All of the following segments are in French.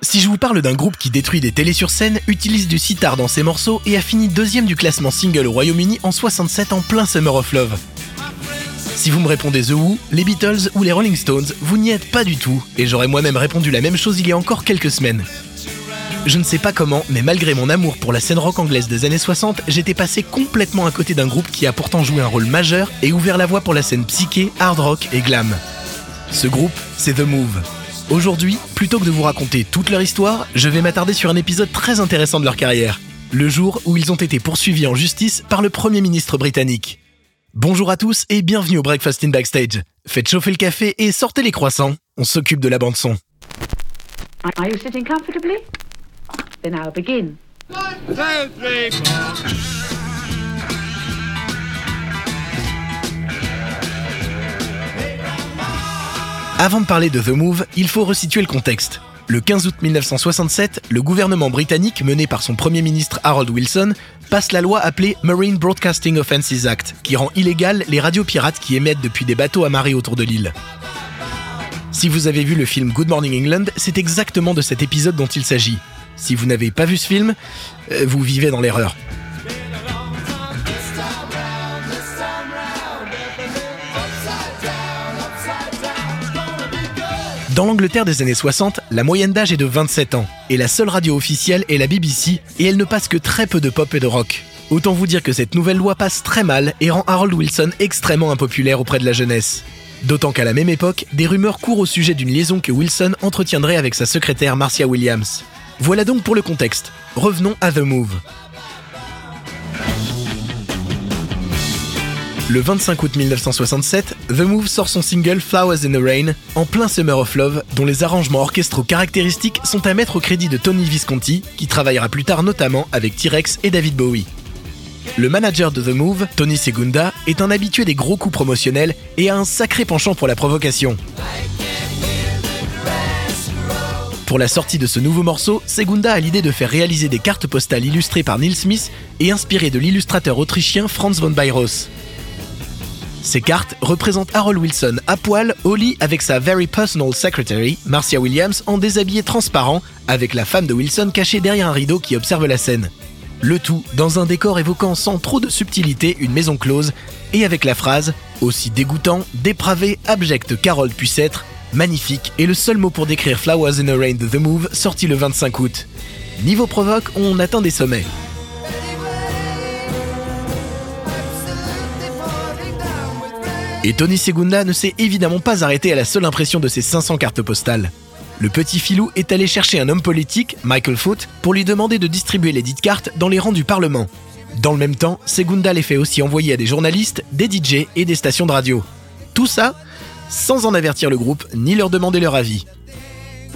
Si je vous parle d'un groupe qui détruit des télés sur scène, utilise du sitar dans ses morceaux et a fini 2e du classement single au Royaume-Uni en 67 en plein Summer of Love. Si vous me répondez The Who, les Beatles ou les Rolling Stones, vous n'y êtes pas du tout, et j'aurais moi-même répondu la même chose il y a encore quelques semaines. Je ne sais pas comment, mais malgré mon amour pour la scène rock anglaise des années 60, j'étais passé complètement à côté d'un groupe qui a pourtant joué un rôle majeur et ouvert la voie pour la scène psyché, hard rock et glam. Ce groupe, c'est The Move. Aujourd'hui, plutôt que de vous raconter toute leur histoire, je vais m'attarder sur un épisode très intéressant de leur carrière, le jour où ils ont été poursuivis en justice par le Premier ministre britannique. Bonjour à tous et bienvenue au Breakfast in Backstage. Faites chauffer le café et sortez les croissants, on s'occupe de la bande-son. Are you sitting comfortably? Then I'll begin. 1, 2, 3, 4... Avant de parler de The Move, il faut resituer le contexte. Le 15 août 1967, le gouvernement britannique, mené par son Premier ministre Harold Wilson, passe la loi appelée Marine Broadcasting Offences Act, qui rend illégales les radios pirates qui émettent depuis des bateaux amarrés autour de l'île. Si vous avez vu le film Good Morning England, c'est exactement de cet épisode dont il s'agit. Si vous n'avez pas vu ce film, vous vivez dans l'erreur. Dans l'Angleterre des années 60, la moyenne d'âge est de 27 ans, et la seule radio officielle est la BBC, et elle ne passe que très peu de pop et de rock. Autant vous dire que cette nouvelle loi passe très mal et rend Harold Wilson extrêmement impopulaire auprès de la jeunesse. D'autant qu'à la même époque, des rumeurs courent au sujet d'une liaison que Wilson entretiendrait avec sa secrétaire Marcia Williams. Voilà donc pour le contexte. Revenons à The Move. Le 25 août 1967, The Move sort son single Flowers in the Rain, en plein Summer of Love, dont les arrangements orchestraux caractéristiques sont à mettre au crédit de Tony Visconti, qui travaillera plus tard notamment avec T-Rex et David Bowie. Le manager de The Move, Tony Segunda, est un habitué des gros coups promotionnels et a un sacré penchant pour la provocation. Pour la sortie de ce nouveau morceau, Segunda a l'idée de faire réaliser des cartes postales illustrées par Neil Smith et inspirées de l'illustrateur autrichien Franz von Bayros. Ces cartes représentent Harold Wilson à poil au lit avec sa very personal secretary, Marcia Williams, en déshabillé transparent, avec la femme de Wilson cachée derrière un rideau qui observe la scène. Le tout dans un décor évoquant sans trop de subtilité une maison close, et avec la phrase « aussi dégoûtant, dépravé, abject qu'Harold puisse être », magnifique est le seul mot pour décrire Flowers in the Rain de The Move, sorti le 25 août. Niveau provoque, on atteint des sommets. Et Tony Segunda ne s'est évidemment pas arrêté à la seule impression de ses 500 cartes postales. Le petit filou est allé chercher un homme politique, Michael Foot, pour lui demander de distribuer les dites cartes dans les rangs du Parlement. Dans le même temps, Segunda les fait aussi envoyer à des journalistes, des DJ et des stations de radio. Tout ça sans en avertir le groupe ni leur demander leur avis.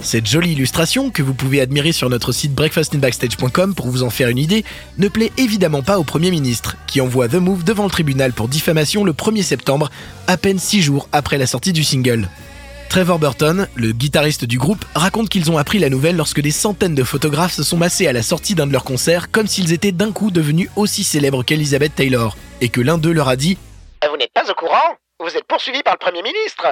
Cette jolie illustration, que vous pouvez admirer sur notre site breakfastinbackstage.com pour vous en faire une idée, ne plaît évidemment pas au Premier ministre, qui envoie The Move devant le tribunal pour diffamation le 1er septembre, à peine 6 jours après la sortie du single. Trevor Burton, le guitariste du groupe, raconte qu'ils ont appris la nouvelle lorsque des centaines de photographes se sont massés à la sortie d'un de leurs concerts comme s'ils étaient d'un coup devenus aussi célèbres qu'Elizabeth Taylor, et que l'un d'eux leur a dit « Vous n'êtes pas au courant ? Vous êtes poursuivi par le Premier ministre !»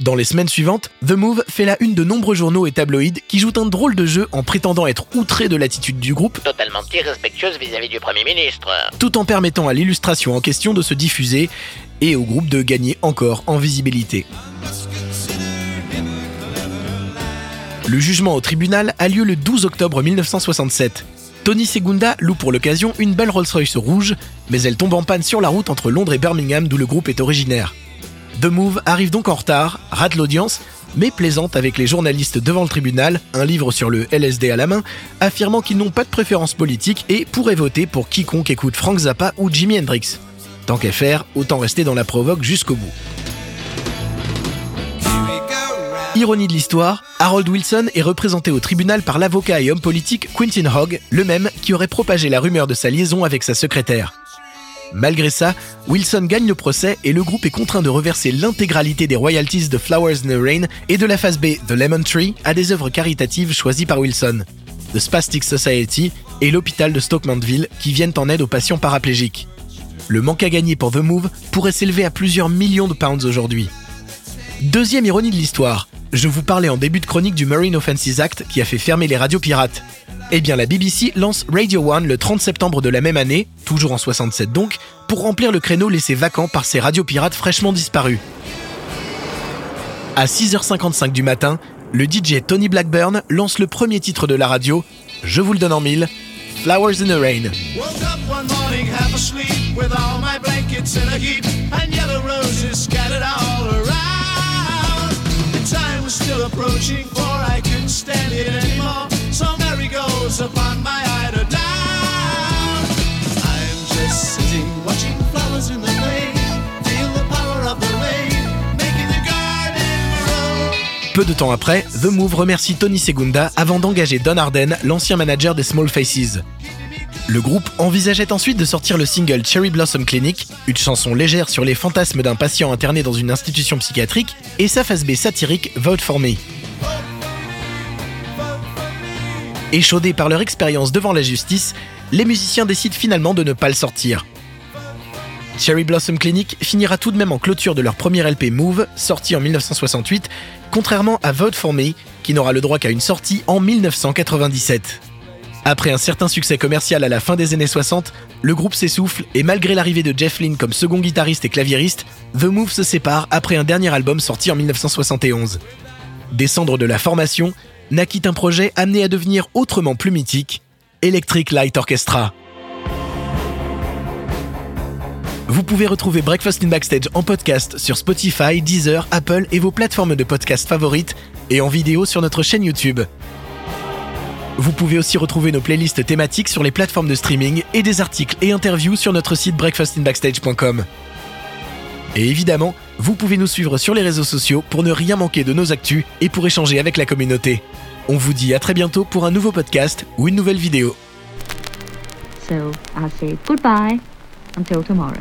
Dans les semaines suivantes, The Move fait la une de nombreux journaux et tabloïds qui jouent un drôle de jeu en prétendant être outrés de l'attitude du groupe, totalement irrespectueuse vis-à-vis du Premier ministre, tout en permettant à l'illustration en question de se diffuser et au groupe de gagner encore en visibilité. Le jugement au tribunal a lieu le 12 octobre 1967. Tony Segunda loue pour l'occasion une belle Rolls-Royce rouge, mais elle tombe en panne sur la route entre Londres et Birmingham d'où le groupe est originaire. The Move arrive donc en retard, rate l'audience, mais plaisante avec les journalistes devant le tribunal, un livre sur le LSD à la main, affirmant qu'ils n'ont pas de préférence politique et pourraient voter pour quiconque écoute Frank Zappa ou Jimi Hendrix. Tant qu'à faire, autant rester dans la provoque jusqu'au bout. Ironie de l'histoire, Harold Wilson est représenté au tribunal par l'avocat et homme politique Quentin Hogg, le même qui aurait propagé la rumeur de sa liaison avec sa secrétaire. Malgré ça, Wilson gagne le procès et le groupe est contraint de reverser l'intégralité des royalties de Flowers in the Rain et de la face B, The Lemon Tree, à des œuvres caritatives choisies par Wilson, The Spastic Society et l'hôpital de Stockmanville qui viennent en aide aux patients paraplégiques. Le manque à gagner pour The Move pourrait s'élever à plusieurs millions de pounds aujourd'hui. Deuxième ironie de l'histoire, Je vous parlais en début de chronique du Marine Offences Act qui a fait fermer les radios pirates. Eh bien, la BBC lance Radio One le 30 septembre de la même année, toujours en 67 donc, pour remplir le créneau laissé vacant par ces radios pirates fraîchement disparus. À 6h55 du matin, le DJ Tony Blackburn lance le premier titre de la radio, je vous le donne en mille, Flowers in the Rain. Upon my eider down, I'm just sitting watching flowers in the rain, feel the power of the rain, making the garden grow. Peu de temps après, The Move remercie Tony Segunda avant d'engager Don Arden, l'ancien manager des Small Faces. Le groupe envisageait ensuite de sortir le single Cherry Blossom Clinic, une chanson légère sur les fantasmes d'un patient interné dans une institution psychiatrique, et sa face B satirique Vote for Me. Échaudés par leur expérience devant la justice, les musiciens décident finalement de ne pas le sortir. Cherry Blossom Clinic finira tout de même en clôture de leur premier LP Move, sorti en 1968, contrairement à Vote for Me, qui n'aura le droit qu'à une sortie en 1997. Après un certain succès commercial à la fin des années 60, le groupe s'essouffle et malgré l'arrivée de Jeff Lynne comme second guitariste et claviériste, The Move se sépare après un dernier album sorti en 1971. Des cendres de la formation, naquit un projet amené à devenir autrement plus mythique, Electric Light Orchestra. Vous pouvez retrouver Breakfast in Backstage en podcast sur Spotify, Deezer, Apple et vos plateformes de podcast favorites et en vidéo sur notre chaîne YouTube. Vous pouvez aussi retrouver nos playlists thématiques sur les plateformes de streaming et des articles et interviews sur notre site breakfastinbackstage.com. Et évidemment, vous pouvez nous suivre sur les réseaux sociaux pour ne rien manquer de nos actus et pour échanger avec la communauté. On vous dit à très bientôt pour un nouveau podcast ou une nouvelle vidéo. So, I say goodbye until tomorrow.